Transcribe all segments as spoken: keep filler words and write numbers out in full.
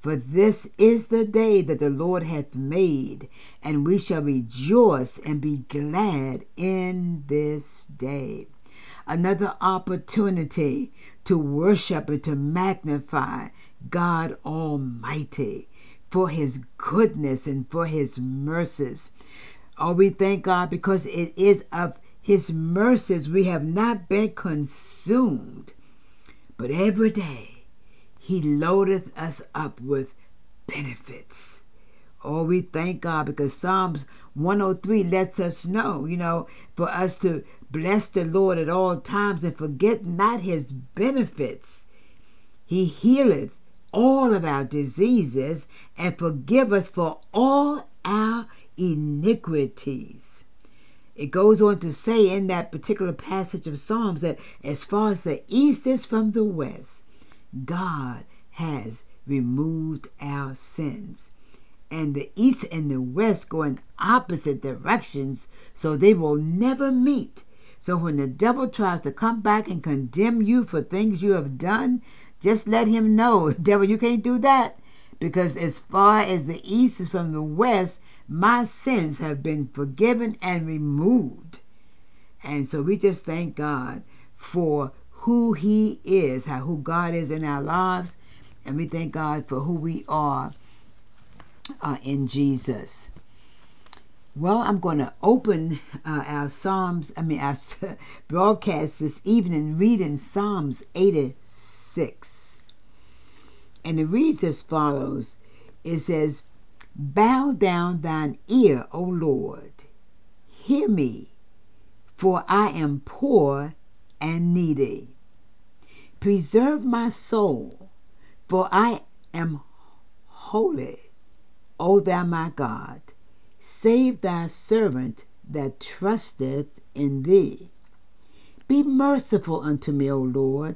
For this is the day that the Lord hath made, and we shall rejoice and be glad in this day. Another opportunity to worship and to magnify God Almighty for His goodness and for His mercies. Oh, we thank God because it is of His mercies we have not been consumed, but every day He loadeth us up with benefits. Oh, we thank God because Psalms one oh three lets us know, you know, for us to bless the Lord at all times and forget not His benefits. He healeth all of our diseases and forgive us for all our iniquities. It goes on to say in that particular passage of Psalms that as far as the east is from the west, God has removed our sins. And the east and the west go in opposite directions, so they will never meet. So when the devil tries to come back and condemn you for things you have done, just let him know, devil, you can't do that. Because as far as the east is from the west, my sins have been forgiven and removed. And so we just thank God for who He is, how who God is in our lives, and we thank God for who we are uh, in Jesus. Well, I'm going to open uh, our Psalms, I mean, our broadcast this evening reading Psalms eighty-six. And it reads as follows. It says, "Bow down thine ear, O Lord. Hear me, for I am poor and needy. Preserve my soul, for I am holy, O thou my God. Save thy servant that trusteth in thee. Be merciful unto me, O Lord,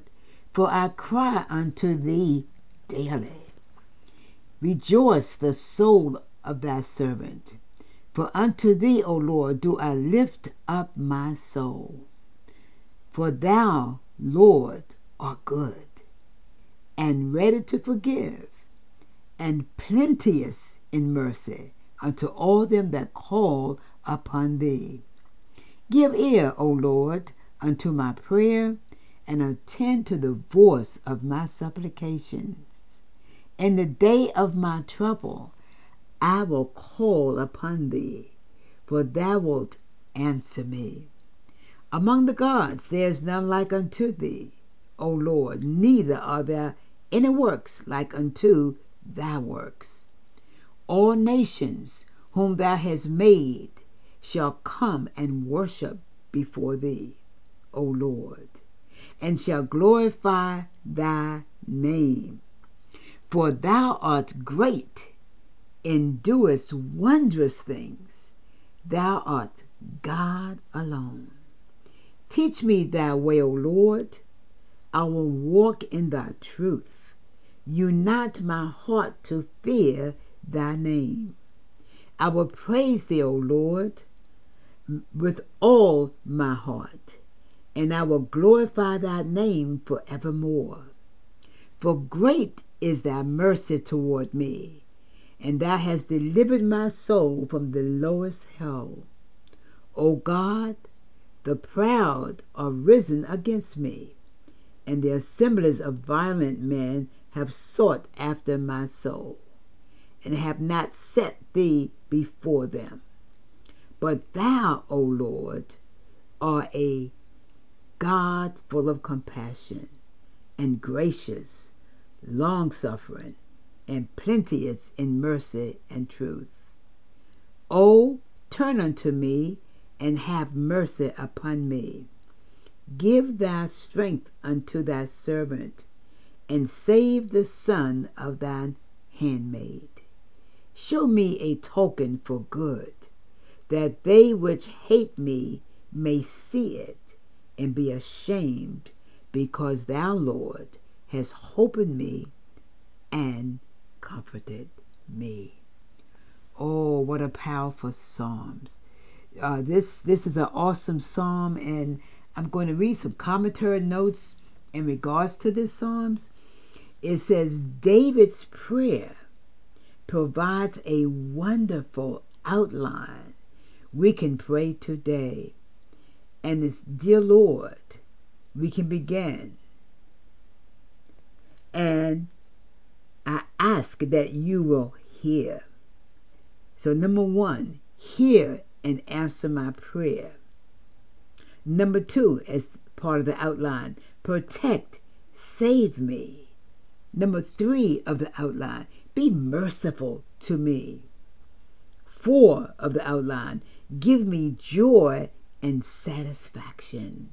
for I cry unto thee daily. Rejoice the soul of thy servant, for unto thee, O Lord, do I lift up my soul. For thou, Lord, art good, and ready to forgive, and plenteous in mercy unto all them that call upon thee. Give ear, O Lord, unto my prayer, and attend to the voice of my supplications. In the day of my trouble I will call upon thee, for thou wilt answer me. Among the gods there is none like unto thee, O Lord, neither are there any works like unto thy works. All nations whom thou hast made shall come and worship before thee, O Lord, and shall glorify thy name. For thou art great, and doest wondrous things. Thou art God alone. Teach me thy way, O Lord. I will walk in thy truth. Unite my heart to fear thy name. I will praise thee, O Lord, with all my heart, and I will glorify thy name forevermore. For great is thy mercy toward me, and thou hast delivered my soul from the lowest hell. O God, the proud are risen against me, and the assemblies of violent men have sought after my soul, and have not set thee before them. But thou, O Lord, art a God full of compassion, and gracious, long-suffering, and plenteous in mercy and truth. O, turn unto me, and have mercy upon me. Give thy strength unto thy servant, and save the son of thine handmaid. show me a token for good, that they which hate me may see it and be ashamed, because thou, Lord, hast opened me and comforted me. Oh, what a powerful psalms. Uh, this, this is an awesome psalm, and I'm going to read some commentary notes in regards to this psalms. It says, David's prayer provides a wonderful outline we can pray today. And it's, dear Lord, we can begin. And I ask that you will hear. So number one, hear and answer my prayer. Number two, as part of the outline, protect, save me. Number three of the outline, be merciful to me. Four of the outline, give me joy and satisfaction.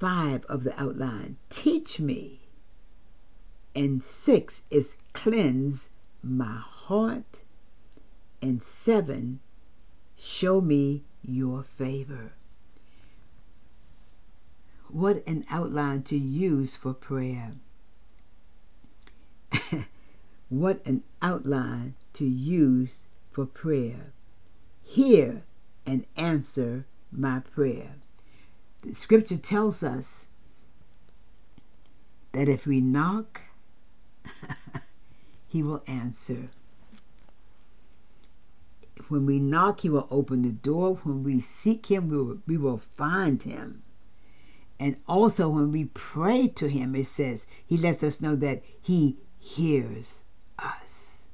Five of the outline, teach me. And six is cleanse my heart. And seven, show me your favor. What an outline to use for prayer. What an outline to use for prayer. Hear and answer my prayer. The scripture tells us that if we knock, he will answer. When we knock, he will open the door. When we seek him, we will, we will find him. And also when we pray to him, it says, he lets us know that he hears us.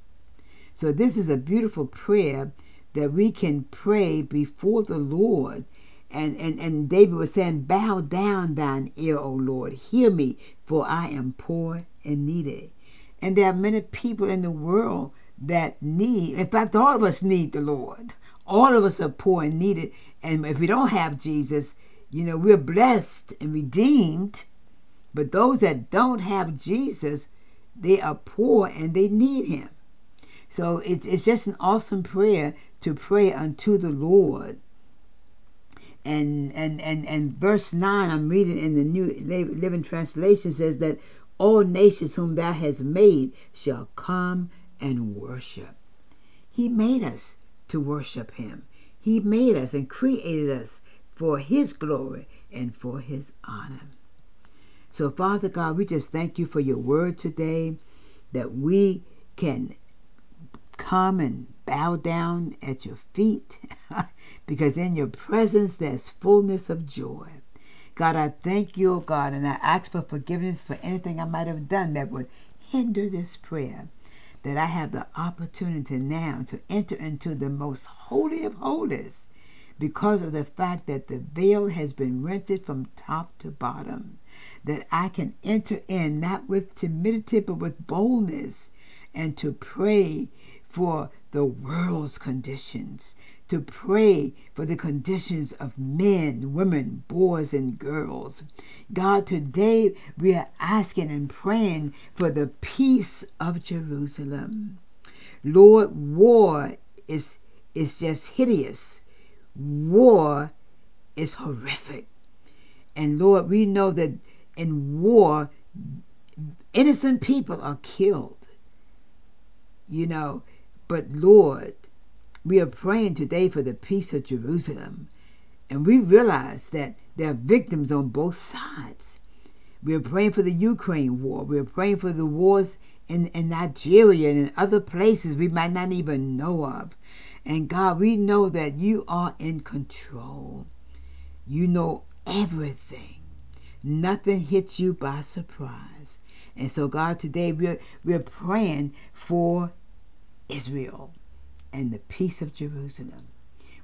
So this is a beautiful prayer that we can pray before the Lord. And, and, and David was saying, bow down thine ear, O Lord. Hear me, for I am poor and needy. And there are many people in the world that need, in fact, all of us need the Lord. All of us are poor and needed. And if we don't have Jesus, you know, we're blessed and redeemed. But those that don't have Jesus, they are poor and they need him. So it's, it's just an awesome prayer to pray unto the Lord. And, and, and, and verse nine, I'm reading in the New Living Translation, says that all nations whom thou hast made shall come and worship. He made us to worship him. He made us and created us for his glory and for his honor. So Father God, we just thank you for your word today, that we can come and bow down at your feet, because in your presence there's fullness of joy. God, I thank you, oh God, and I ask for forgiveness for anything I might have done that would hinder this prayer, that I have the opportunity now to enter into the most holy of holies, because of the fact that the veil has been rented from top to bottom, that I can enter in not with timidity but with boldness, and to pray for the world's conditions, to pray for the conditions of men, women, boys, and girls. God, today we are asking and praying for the peace of Jerusalem. Lord, war is, is just hideous. War is horrific. And Lord, we know that in war, innocent people are killed. You know, but Lord, we are praying today for the peace of Jerusalem. And we realize that there are victims on both sides. We are praying for the Ukraine war. We are praying for the wars in, in Nigeria and in other places we might not even know of. And God, we know that you are in control. You know everything. Nothing hits you by surprise. And so God, today we're, we're praying for Israel and the peace of Jerusalem.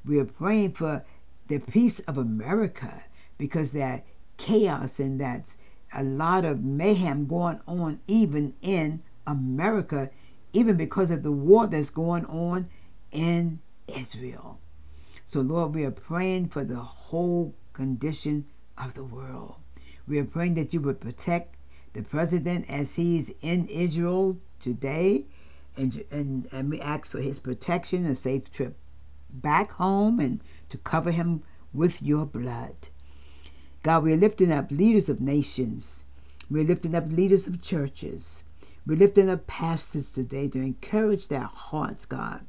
We are praying for the peace of America, because that chaos and that's a lot of mayhem going on even in America, even because of the war that's going on in Israel. So Lord, we are praying for the whole condition of the world. We are praying that you would protect the president as he's in Israel today, and, and, and we ask for his protection, a safe trip back home, and to cover him with your blood. God, we're lifting up leaders of nations. We're lifting up leaders of churches. We're lifting up pastors today to encourage their hearts, God.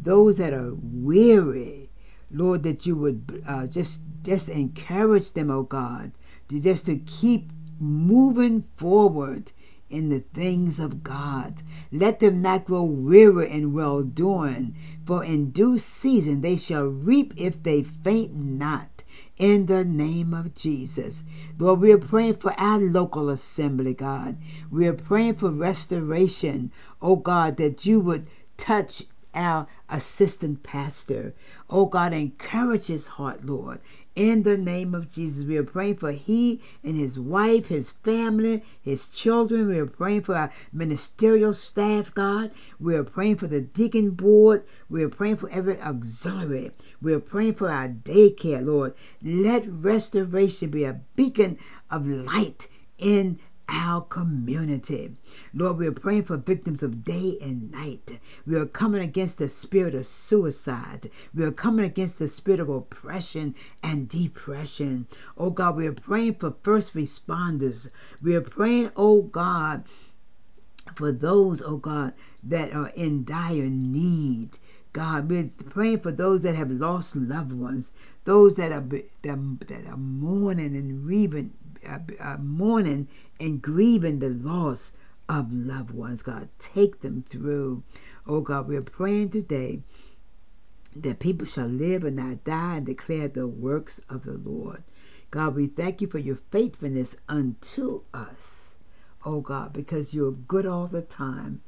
Those that are weary, Lord, that you would uh, just just encourage them, oh God, to just to keep moving forward in the things of God. Let them not grow weary in well-doing, for in due season they shall reap if they faint not. In the name of Jesus. Lord, we are praying for our local assembly, God. We are praying for restoration, oh God, that you would touch our assistant pastor. Oh God, encourage his heart, Lord. In the name of Jesus, we are praying for he and his wife, his family, his children. We are praying for our ministerial staff, God. We are praying for the deacon board. We are praying for every auxiliary. We are praying for our daycare, Lord. Let restoration be a beacon of light in our community. Lord, we are praying for victims of day and night. We are coming against the spirit of suicide. We are coming against the spirit of oppression and depression. Oh God, we are praying for first responders. We are praying, oh God, for those, oh God, that are in dire need. God, we're praying for those that have lost loved ones, those that are that are mourning and grieving, uh, mourning and grieving the loss of loved ones. God, take them through. Oh God, we're praying today that people shall live and not die and declare the works of the Lord. God, we thank you for your faithfulness unto us, oh God, because you're good all the time,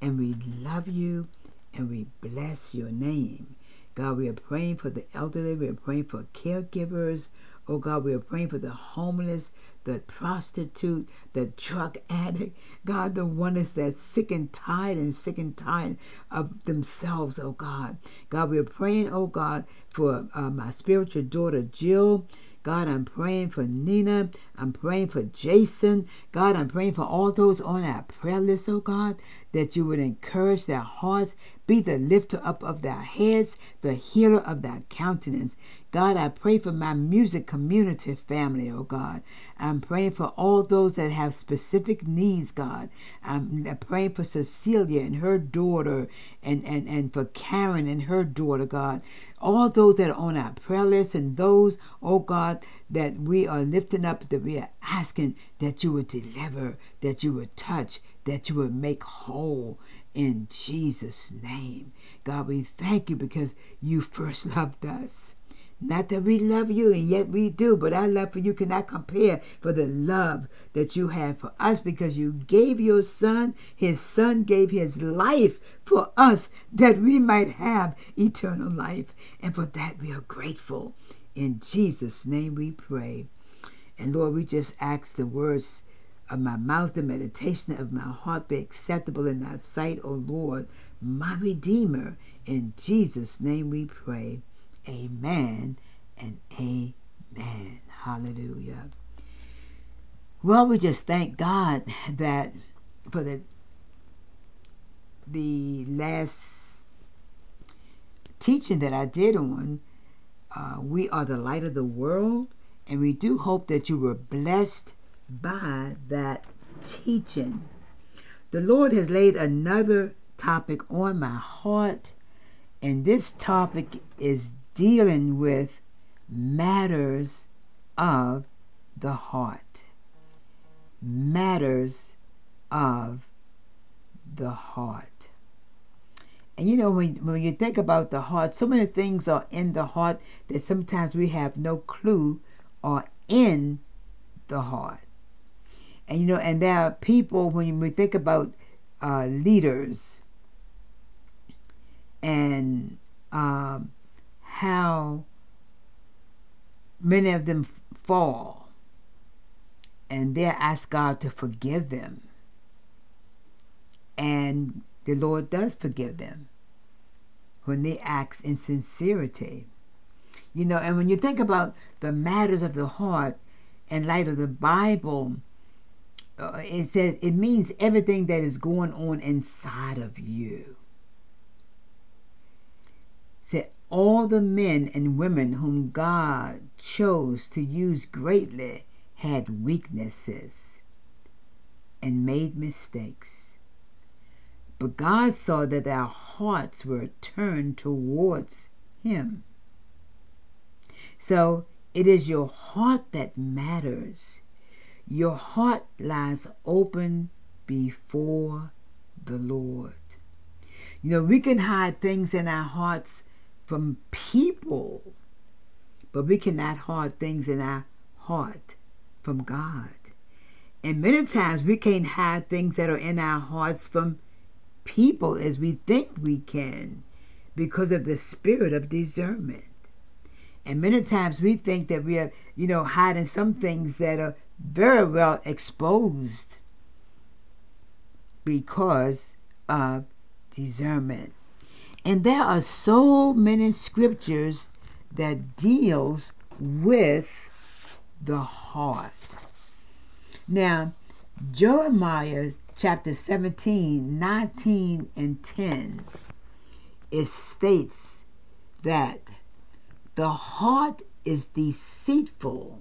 and we love you. And we bless your name. God, we are praying for the elderly. We are praying for caregivers. Oh, God, we are praying for the homeless, the prostitute, the drug addict. God, the one that's sick and tired and sick and tired of themselves, oh, God. God, we are praying, oh, God, for uh, my spiritual daughter, Jill. God, I'm praying for Nina. I'm praying for Jason. God, I'm praying for all those on our prayer list, oh God, that you would encourage their hearts, be the lifter up of their heads, the healer of their countenance. God, I pray for my music community family, oh God. I'm praying for all those that have specific needs, God. I'm praying for Cecilia and her daughter, and, and, and for Karen and her daughter, God. All those that are on our prayer list, and those, oh God, that we are lifting up, that we are asking that you would deliver, that you would touch, that you would make whole. In Jesus' name. God, we thank you because you first loved us. Not that we love you, and yet we do, but our love for you cannot compare for the love that you have for us, because you gave your son, his son gave his life for us, that we might have eternal life. And for that we are grateful. In Jesus' name we pray. And Lord, we just ask the words of my mouth, the meditation of my heart be acceptable in thy sight, O Lord, my Redeemer. In Jesus' name we pray. Amen and amen. Hallelujah. Well, we just thank God that for the the last teaching that I did on uh, we are the light of the world, and we do hope that you were blessed by that teaching. The Lord has laid another topic on my heart, and this topic is dealing with matters of the heart. Matters of the heart. And you know, when, when you think about the heart, so many things are in the heart that sometimes we have no clue are in the heart. And you know, and there are people, when we think about uh, leaders and um, how many of them f- fall, and they ask God to forgive them, and the Lord does forgive them when they act in sincerity. You know, and when you think about the matters of the heart in light of the Bible, uh, it says it means everything that is going on inside of you. Said all the men and women whom God chose to use greatly had weaknesses and made mistakes. But God saw that our hearts were turned towards Him. So it is your heart that matters. Your heart lies open before the Lord. You know, we can hide things in our hearts from people, but we cannot hide things in our heart from God. And many times we can't hide things that are in our hearts from people as we think we can because of the spirit of discernment. And many times we think that we are, you know, hiding some things that are very well exposed because of discernment. And there are so many scriptures that deals with the heart. Now, Jeremiah chapter seventeen, nineteen, and ten, it states that the heart is deceitful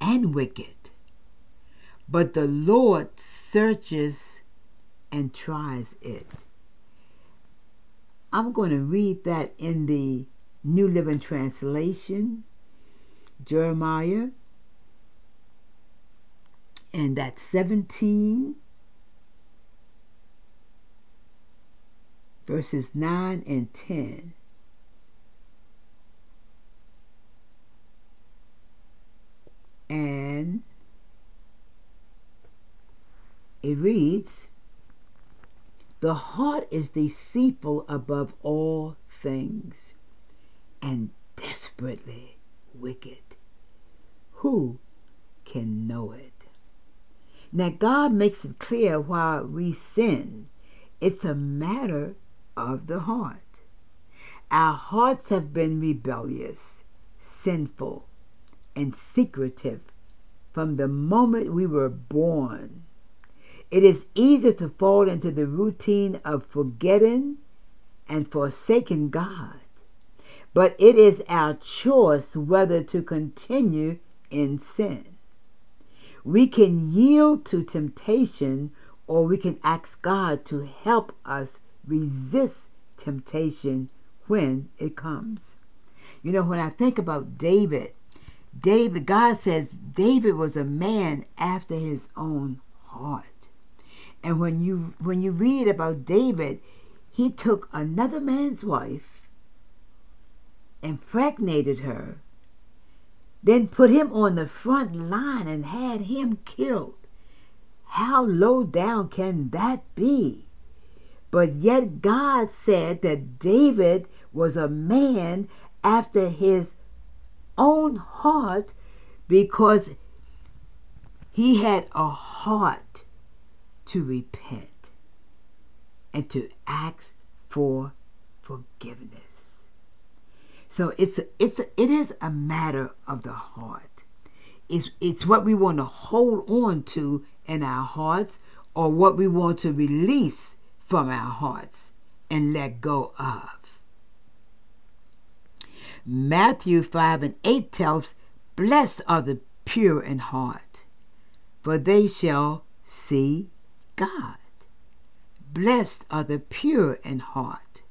and wicked, but the Lord searches and tries it. I'm going to read that in the New Living Translation, Jeremiah, and that's seventeen, verses nine and ten. And it reads, the heart is deceitful above all things and desperately wicked. Who can know it? Now, God makes it clear why we sin. It's a matter of the heart. Our hearts have been rebellious, sinful, and secretive from the moment we were born. It is easy to fall into the routine of forgetting and forsaking God, but it is our choice whether to continue in sin. We can yield to temptation, or we can ask God to help us resist temptation when it comes. You know, when I think about David, David, God says David was a man after his own heart. And when you when you read about David, he took another man's wife, impregnated her, then put him on the front line and had him killed. How low down can that be? But yet God said that David was a man after his own heart because he had a heart to repent and to ask for forgiveness. So it's a, it's a, it is a matter of the heart. It's it's what we want to hold on to in our hearts, or what we want to release from our hearts and let go of. Matthew five and eight tells, "Blessed are the pure in heart, for they shall see God. Blessed are the pure in heart,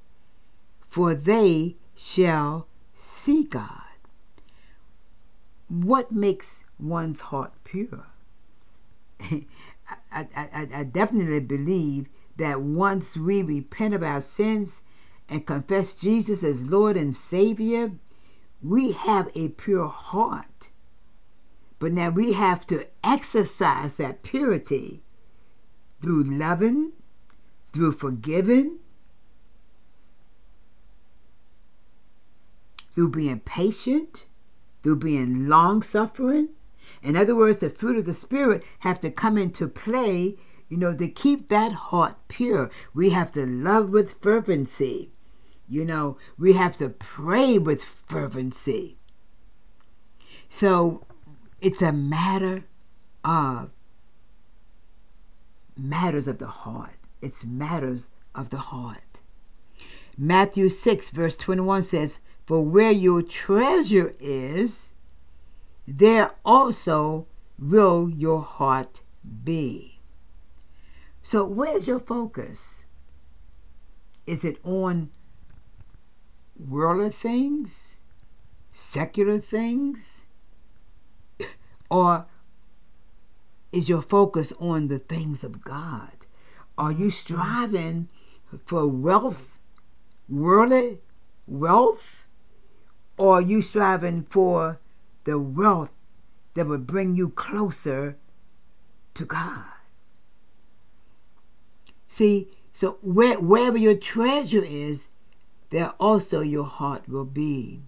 for they shall see God." What makes one's heart pure? I, I, I definitely believe that once we repent of our sins and confess Jesus as Lord and Savior, we have a pure heart. But now we have to exercise that purity through loving, through forgiving, through being patient, through being long-suffering. In other words, the fruit of the Spirit have to come into play, you know, to keep that heart pure. We have to love with fervency. You know, we have to pray with fervency. So it's a matter of matters of the heart. It's matters of the heart. Matthew six, verse twenty-one says, "For where your treasure is, there also will your heart be." So where's your focus? Is it on worldly things, secular things, or is your focus on the things of God? Are you striving for wealth, worldly wealth, or are you striving for the wealth that will bring you closer to God? See, so where, wherever your treasure is, there also your heart will be.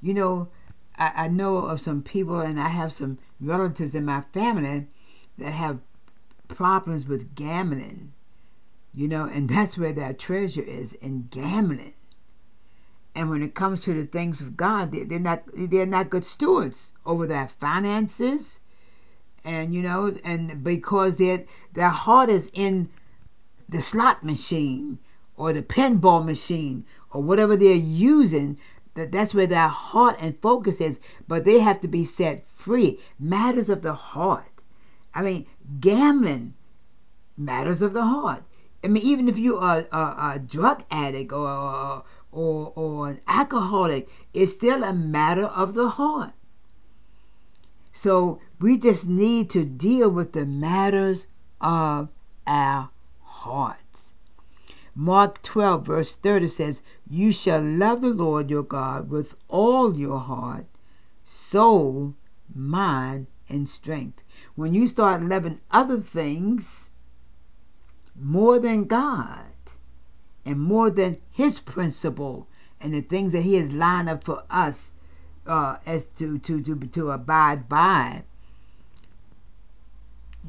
You know, I, I know of some people, and I have some relatives in my family that have problems with gambling, you know, and that's where their treasure is, in gambling. And when it comes to the things of God, they, they're not they're not good stewards over their finances, and you know, and because their their heart is in the slot machine or the pinball machine or whatever they're using, that that's where their heart and focus is. But they have to be set free. Matters of the heart. I mean, gambling, matters of the heart. I mean, even if you are a, a drug addict or or or an alcoholic, it's still a matter of the heart. So we just need to deal with the matters of our hearts. Mark twelve, verse thirty says, "You shall love the Lord your God with all your heart, soul, mind, and strength." When you start loving other things more than God and more than His principle and the things that He has lined up for us uh, as to, to, to, to abide by,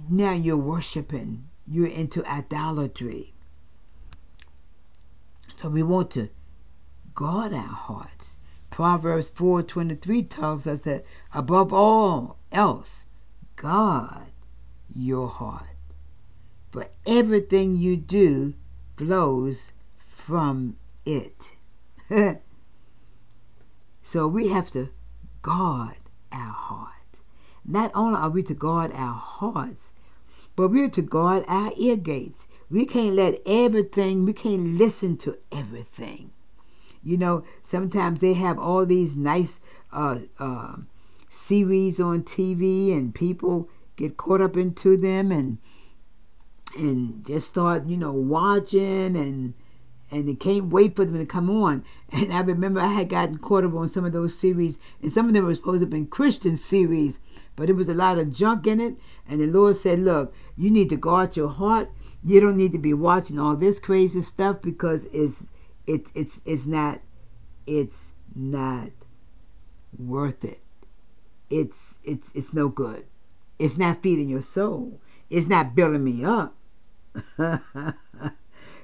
now you're worshiping. You're into idolatry. So we want to guard our hearts. Proverbs four twenty-three tells us that above all else, guard your heart, for everything you do flows from it. So we have to guard our heart. Not only are we to guard our hearts, but we're to guard our ear gates. We can't let everything, we can't listen to everything. You know, sometimes they have all these nice uh, uh, series on T V, and people get caught up into them and and just start, you know, watching, and and they can't wait for them to come on. And I remember I had gotten caught up on some of those series, and some of them were supposed to have been Christian series, but it was a lot of junk in it. And the Lord said, "Look, you need to guard your heart. You don't need to be watching all this crazy stuff, because it's it's it's it's not it's not worth it. It's it's it's no good. It's not feeding your soul. It's not building me up."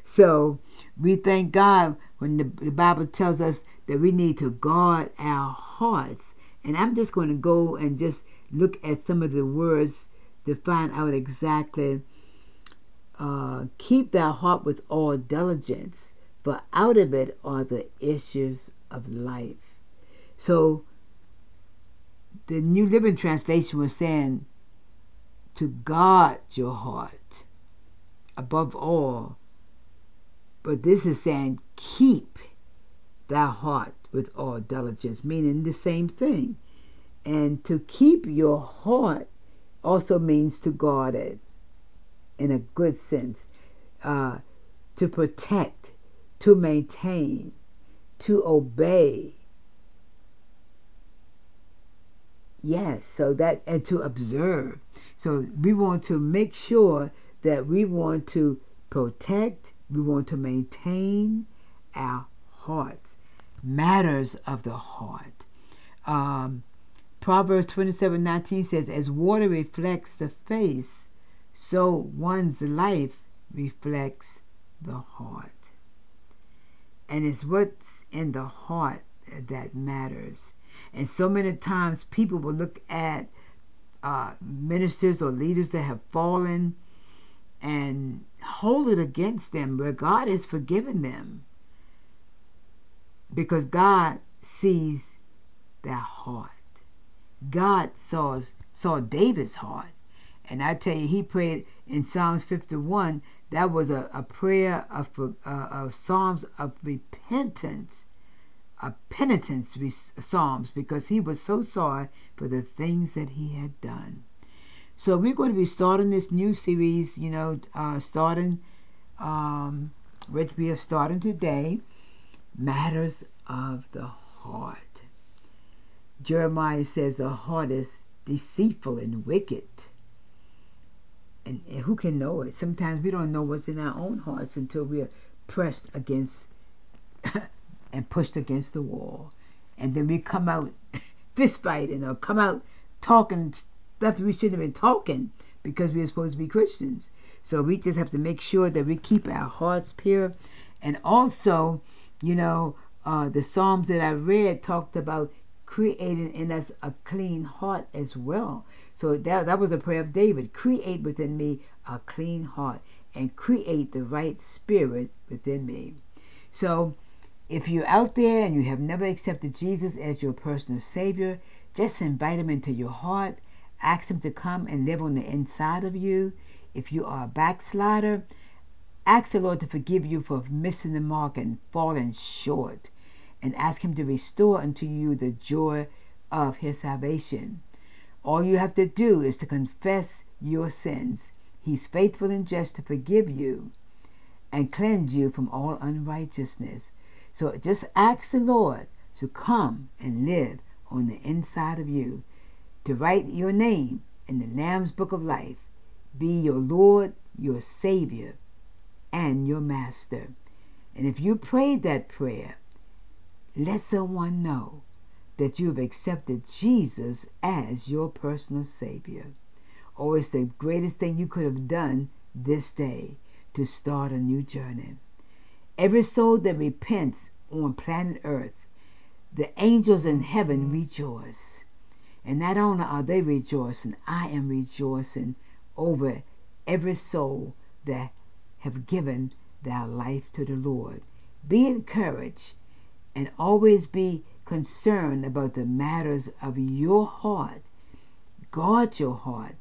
So we thank God when the, the Bible tells us that we need to guard our hearts. And I'm just going to go and just look at some of the words to find out exactly. Uh, keep thy heart with all diligence, for out of it are the issues of life. So the New Living Translation was saying to guard your heart above all. But this is saying, keep thy heart with all diligence, meaning the same thing. And to keep your heart also means to guard it in a good sense, uh, to protect, to maintain, to obey. Yes, so that, and to observe. So we want to make sure that we want to protect, we want to maintain our hearts. Matters of the heart. Um, Proverbs twenty-seven nineteen says, "As water reflects the face, so one's life reflects the heart." And it's what's in the heart that matters. And so many times people will look at uh, ministers or leaders that have fallen and hold it against them, where God has forgiven them, because God sees their heart. God saw, saw David's heart. And I tell you, he prayed in Psalms fifty-one. That was a, a prayer of, uh, of Psalms of repentance, a penitence Psalms, because he was so sorry for the things that he had done. So we're going to be starting this new series, you know, uh, starting, um, which we are starting today, Matters of the Heart. Jeremiah says the heart is deceitful and wicked. And who can know it? Sometimes we don't know what's in our own hearts until we are pressed against and pushed against the wall. And then we come out fist fighting or come out talking stuff we shouldn't have been talking because we are supposed to be Christians. So we just have to make sure that we keep our hearts pure. And also, you know, uh, the Psalms that I read talked about creating in us a clean heart as well. So that, that was a prayer of David. Create within me a clean heart and create the right spirit within me. So if you're out there and you have never accepted Jesus as your personal Savior, just invite him into your heart. Ask him to come and live on the inside of you. If you are a backslider, ask the Lord to forgive you for missing the mark and falling short. And ask him to restore unto you the joy of his salvation. All you have to do is to confess your sins. He's faithful and just to forgive you and cleanse you from all unrighteousness. So just ask the Lord to come and live on the inside of you, to write your name in the Lamb's Book of Life, be your Lord, your Savior, and your Master. And if you prayed that prayer, let someone know that you've accepted Jesus as your personal Savior. Or it's the greatest thing you could have done this day to start a new journey. Every soul that repents on planet Earth, the angels in heaven rejoice. And not only are they rejoicing, I am rejoicing over every soul that have given their life to the Lord. Be encouraged. And always be concerned about the matters of your heart. Guard your heart.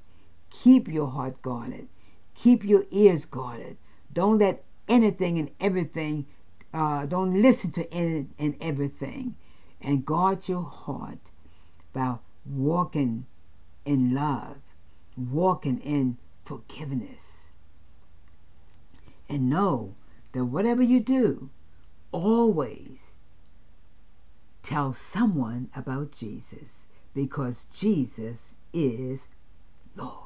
Keep your heart guarded. Keep your ears guarded. Don't let anything and everything, uh, don't listen to any and everything. And guard your heart by walking in love, walking in forgiveness. And know that whatever you do, always tell someone about Jesus, because Jesus is Lord.